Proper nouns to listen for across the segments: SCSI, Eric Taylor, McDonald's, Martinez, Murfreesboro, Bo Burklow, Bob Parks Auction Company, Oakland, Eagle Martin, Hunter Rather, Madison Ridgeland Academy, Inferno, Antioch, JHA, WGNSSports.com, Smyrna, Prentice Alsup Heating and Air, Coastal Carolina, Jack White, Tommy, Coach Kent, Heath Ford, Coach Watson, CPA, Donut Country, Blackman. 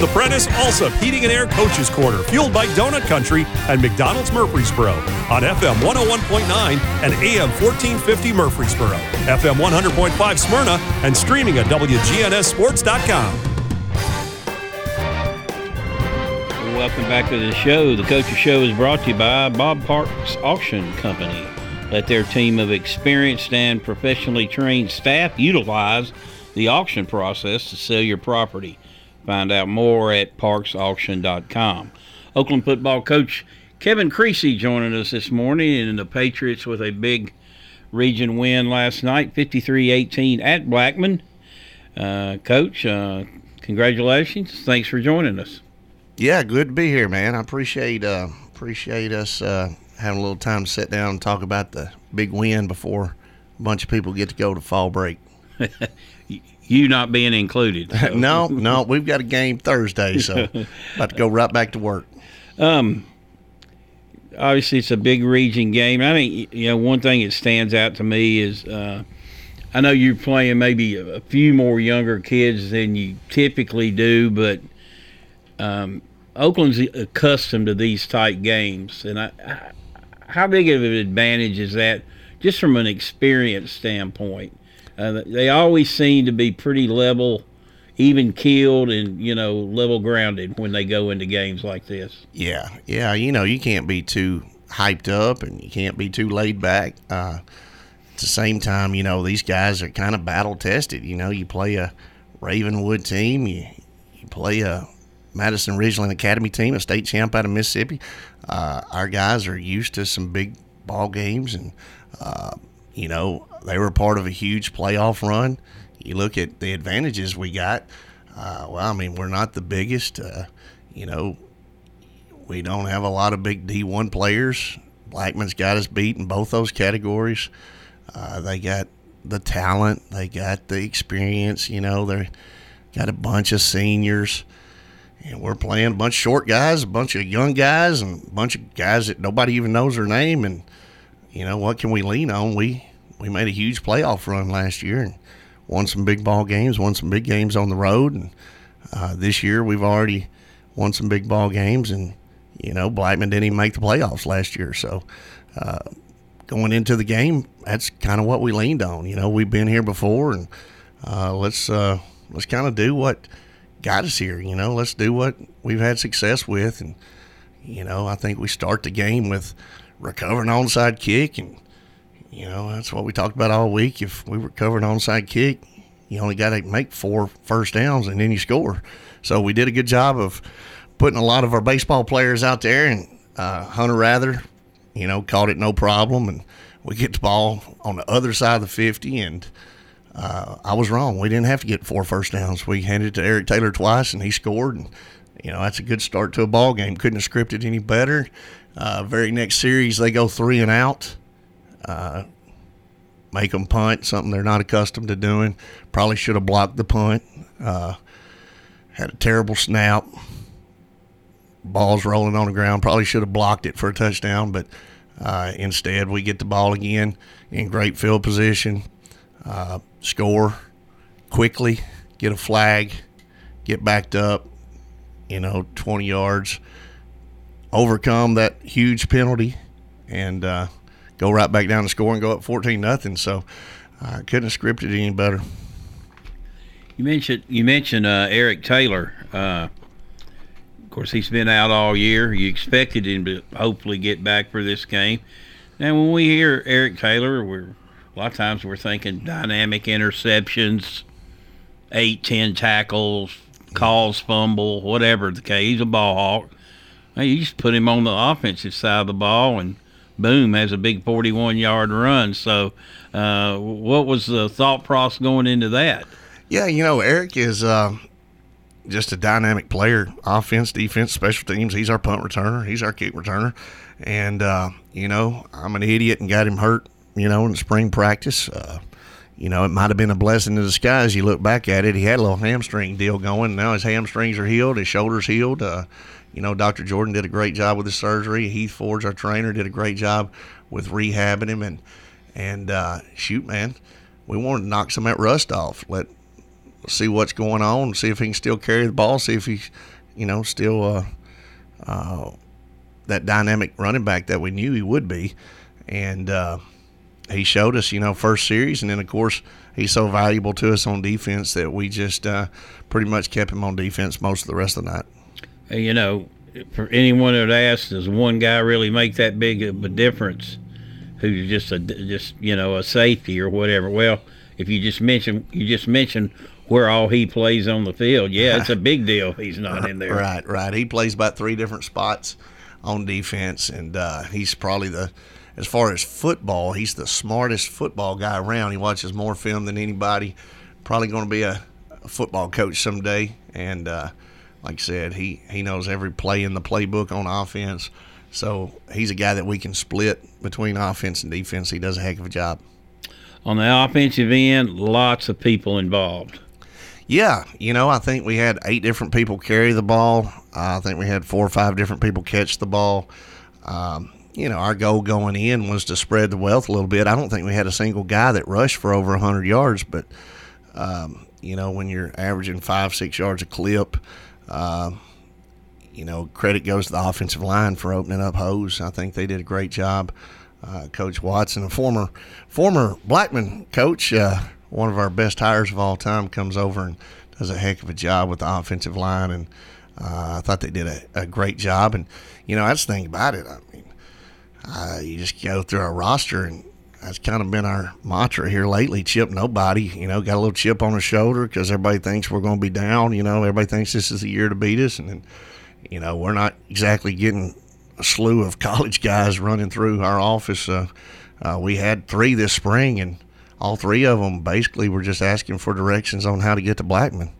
The Prentice Alsup Heating and Air Coaches Corner, fueled by Donut Country and McDonald's Murfreesboro on FM 101.9 and AM 1450 Murfreesboro, FM 100.5 Smyrna, and streaming at WGNSSports.com. Welcome back to the show. The Coach's Show is brought to you by Bob Parks Auction Company. Let their team of experienced and professionally trained staff utilize the auction process to sell your property. Find out more at parksauction.com. Oakland football coach Kevin Creasy joining us this morning, and the Patriots with a big region win last night, 53-18 at Blackman. Coach, congratulations. Thanks for joining us. Yeah, good to be here, man. I appreciate us having a little time to sit down and talk about the big win before a bunch of people get to go to fall break. You not being included. So. No, we've got a game Thursday, so about to go right back to work. Obviously, it's a big region game. I think one thing that stands out to me is I know you're playing maybe a few more younger kids than you typically do, but Oakland's accustomed to these tight games, and how big of an advantage is that just from an experience standpoint? They always seem to be pretty level, even keeled, and level grounded when they go into games like this. Yeah, you can't be too hyped up and you can't be too laid back. At the same time, these guys are kind of battle tested. You play a Ravenwood team, you play a Madison Ridgeland Academy team, a state champ out of Mississippi. Our guys are used to some big ball games, and they were part of a huge playoff run. You look at the advantages we got. We're not the biggest. We don't have a lot of big D1 players. Blackman's got us beat in both those categories. They got the talent. They got the experience. They got a bunch of seniors. And we're playing a bunch of short guys, a bunch of young guys, and a bunch of guys that nobody even knows their name. And, what can we lean on? We made a huge playoff run last year and won some big ball games, won some big games on the road. And this year we've already won some big ball games. And, Blackman didn't even make the playoffs last year. So going into the game, that's kind of what we leaned on. We've been here before, and let's kind of do what – got us here. Let's do what we've had success with, and I think we start the game with recovering onside kick, and that's what we talked about all week. If we recover an onside kick, you only got to make 4 first downs and then you score. So we did a good job of putting a lot of our baseball players out there, and Hunter Rather caught it no problem, and we get the ball on the other side of the 50, and I was wrong. We didn't have to get 4 first downs. We handed it to Eric Taylor twice, and he scored. And, that's a good start to a ball game. Couldn't have scripted any better. Very next series, they go 3 and out. Make them punt, something they're not accustomed to doing. Probably should have blocked the punt. Had a terrible snap. Ball's rolling on the ground. Probably should have blocked it for a touchdown, but instead we get the ball again in great field position. Score quickly, get a flag, get backed up, 20 yards, overcome that huge penalty, and go right back down to score and go up 14-0. So I couldn't have scripted it any better. You mentioned Eric Taylor. Of course, he's been out all year. You expected him to hopefully get back for this game. Now, when we hear Eric Taylor, a lot of times we're thinking dynamic interceptions, 8-10 tackles, calls, fumble, whatever the case. He's a ball hawk. You just put him on the offensive side of the ball, and boom, has a big 41-yard run. So what was the thought process going into that? Yeah, Eric is just a dynamic player, offense, defense, special teams. He's our punt returner. He's our kick returner. And, I'm an idiot and got him hurt. In spring practice, it might have been a blessing in disguise. You look back at it, he had a little hamstring deal going. Now his hamstrings are healed, his shoulder's healed. Dr. Jordan did a great job with his surgery. Heath Ford, our trainer, did a great job with rehabbing him. And shoot, man, we wanted to knock some of that rust off. Let see what's going on, see if he can still carry the ball, see if he's, you know, still that dynamic running back that we knew he would be. And he showed us, you know, first series. And then, of course, he's so valuable to us on defense that we just pretty much kept him on defense most of the rest of the night. You know, for anyone that asked, does one guy really make that big of a difference, who's just you know, a safety or whatever? Well, if you just mention where all he plays on the field, yeah, it's a big deal if he's not in there. Right, right. He plays about three different spots on defense, and he's probably the – as far as football, he's the smartest football guy around. He watches more film than anybody. Probably going to be a football coach someday. And like I said, he knows every play in the playbook on offense. So he's a guy that we can split between offense and defense. He does a heck of a job. On the offensive end, lots of people involved. Yeah, you know, I think we had 8 different people carry the ball. I think we had 4 or 5 different people catch the ball. You know, our goal going in was to spread the wealth a little bit. I don't think we had a single guy that rushed for over 100 yards, but, you know, when you're averaging 5-6 yards a clip, you know, credit goes to the offensive line for opening up holes. I think they did a great job. Coach Watson, a former Blackman coach, one of our best hires of all time, comes over and does a heck of a job with the offensive line, and I thought they did a great job. And, you know, that's the thing about it. I mean, you just go through our roster, and that's kind of been our mantra here lately. Chip nobody, you know, got a little chip on the shoulder because everybody thinks we're going to be down. You know, everybody thinks this is the year to beat us, and then, you know, we're not exactly getting a slew of college guys running through our office. We had 3 this spring, and all 3 of them basically were just asking for directions on how to get to Blackman.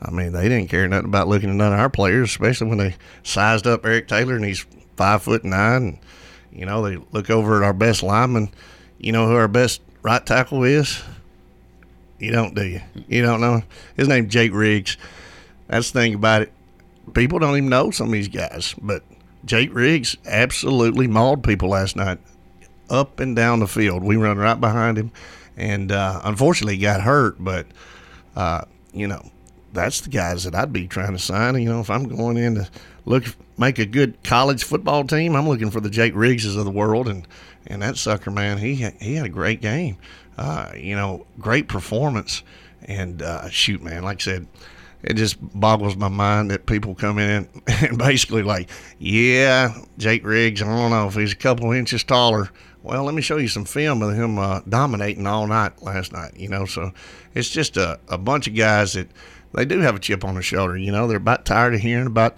I mean, they didn't care nothing about looking at none of our players, especially when they sized up Eric Taylor, and he's 5'9", and you know, they look over at our best lineman. You know who our best right tackle is? You don't, do you? You don't know him? His name's Jake Riggs. That's the thing about it. People don't even know some of these guys, but Jake Riggs absolutely mauled people last night up and down the field. We run right behind him, and unfortunately he got hurt, but, you know, that's the guys that I'd be trying to sign. You know, if I'm going in to make a good college football team, I'm looking for the Jake Riggses of the world. And that sucker, man, he had a great game. You know, great performance. And, shoot, man, like I said, it just boggles my mind that people come in and basically like, yeah, Jake Riggs, I don't know if he's a couple inches taller. Well, let me show you some film of him dominating all night last night, you know. So it's just a bunch of guys that – they do have a chip on their shoulder, you know. They're about tired of hearing about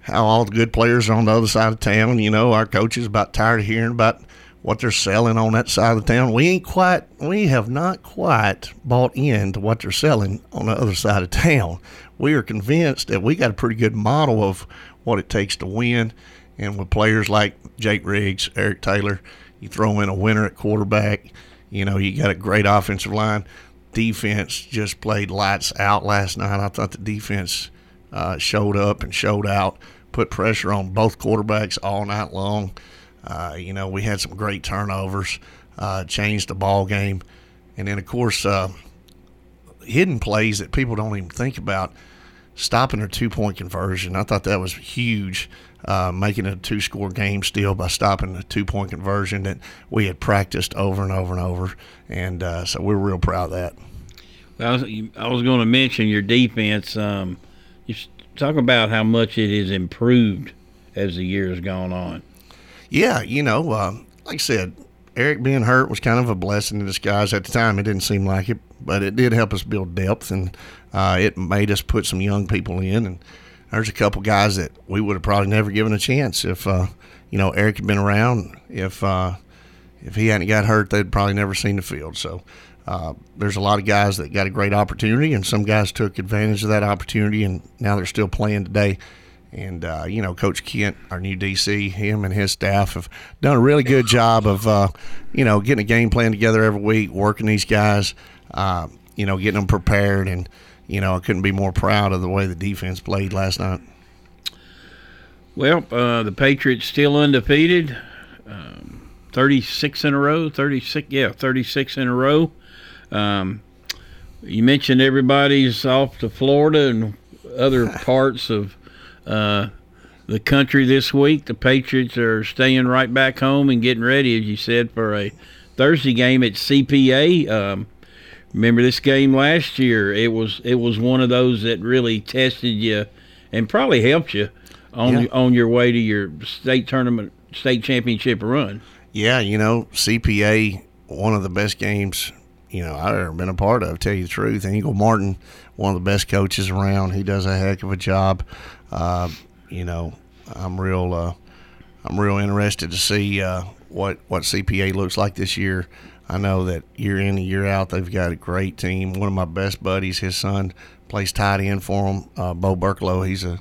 how all the good players are on the other side of town. You know, our coaches about tired of hearing about what they're selling on that side of the town. We have not quite bought into what they're selling on the other side of town. We are convinced that we got a pretty good model of what it takes to win. And with players like Jake Riggs, Eric Taylor, you throw in a winner at quarterback, you know, you got a great offensive line. Defense just played lights out last night. I thought the defense showed up and showed out, put pressure on both quarterbacks all night long. You know, we had some great turnovers, changed the ball game. And then, of course, hidden plays that people don't even think about, stopping their two-point conversion. I thought that was huge, making it a two-score game still by stopping the two-point conversion that we had practiced over and over and over. And so we're real proud of that. Well, I was going to mention your defense. You talk about how much it has improved as the year has gone on. Yeah, you know, like I said, Eric being hurt was kind of a blessing in disguise at the time. It didn't seem like it, but it did help us build depth, and it made us put some young people in. And there's a couple guys that we would have probably never given a chance if, you know, Eric had been around. If he hadn't got hurt, they'd probably never seen the field. So there's a lot of guys that got a great opportunity, and some guys took advantage of that opportunity, and now they're still playing today. And, you know, Coach Kent, our new DC, him and his staff have done a really good job of, you know, getting a game plan together every week, working these guys, you know, getting them prepared. And, you know, I couldn't be more proud of the way the defense played last night. Well, the Patriots still undefeated, 36 in a row. You mentioned everybody's off to Florida and other parts of the country this week. The Patriots are staying right back home and getting ready, as you said, for a Thursday game at CPA. Remember this game last year? It was one of those that really tested you and probably helped you on your way to your state championship run. Yeah, CPA, one of the best games I've ever been a part of, tell you the truth. And Eagle Martin, one of the best coaches around. He does a heck of a job. I'm real interested to see what CPA looks like this year. I know that year in and year out, they've got a great team. One of my best buddies, his son, plays tight end for him, Bo Burklow. He's a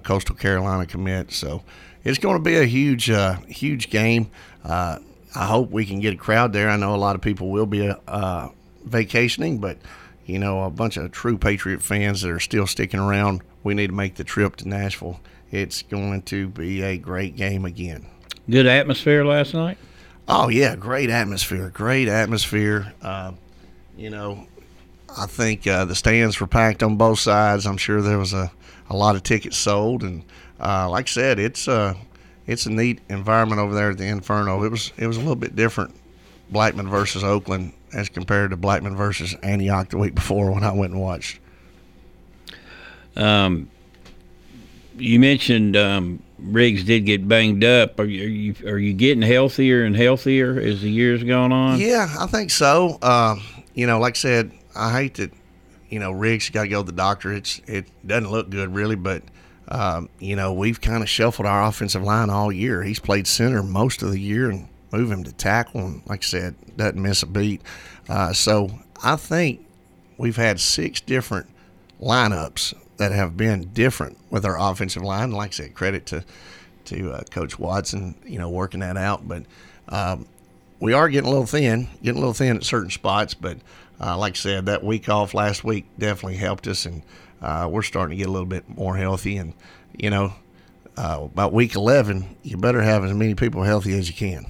Coastal Carolina commit. So it's going to be a huge game. I hope we can get a crowd there. I know a lot of people will be vacationing, but, a bunch of true Patriot fans that are still sticking around, we need to make the trip to Nashville. It's going to be a great game again. Good atmosphere last night? Oh, yeah, great atmosphere. I think the stands were packed on both sides. I'm sure there was a lot of tickets sold. And like I said, it's a neat environment over there at the Inferno. It was a little bit different, Blackman versus Oakland, as compared to Blackman versus Antioch the week before when I went and watched. You mentioned Riggs did get banged up. Are you getting healthier and healthier as the years gone on? Yeah, I think so. Like I said, I hate that. Riggs got to go to the doctor. It doesn't look good really, but. We've kind of shuffled our offensive line all year. He's played center most of the year and move him to tackle. And like I said, doesn't miss a beat. So I think we've had 6 different lineups that have been different with our offensive line. Like I said, credit to Coach Watson, working that out. But we are getting a little thin at certain spots. But like I said, that week off last week definitely helped us. And we're starting to get a little bit more healthy. And, about week 11, you better have as many people healthy as you can.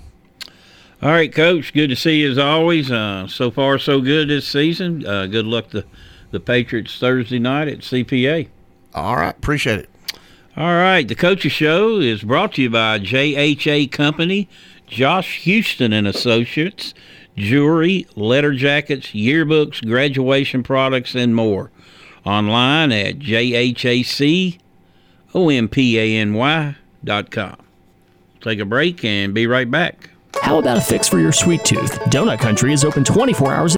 All right, Coach, good to see you as always. So far, so good this season. Good luck to the Patriots Thursday night at CPA. All right, appreciate it. All right, the Coach's Show is brought to you by JHA Company, Josh Houston and Associates, jewelry, letter jackets, yearbooks, graduation products, and more. Online at jhacompany.com. Take a break and be right back. How about a fix for your sweet tooth? Donut Country is open 24 hours.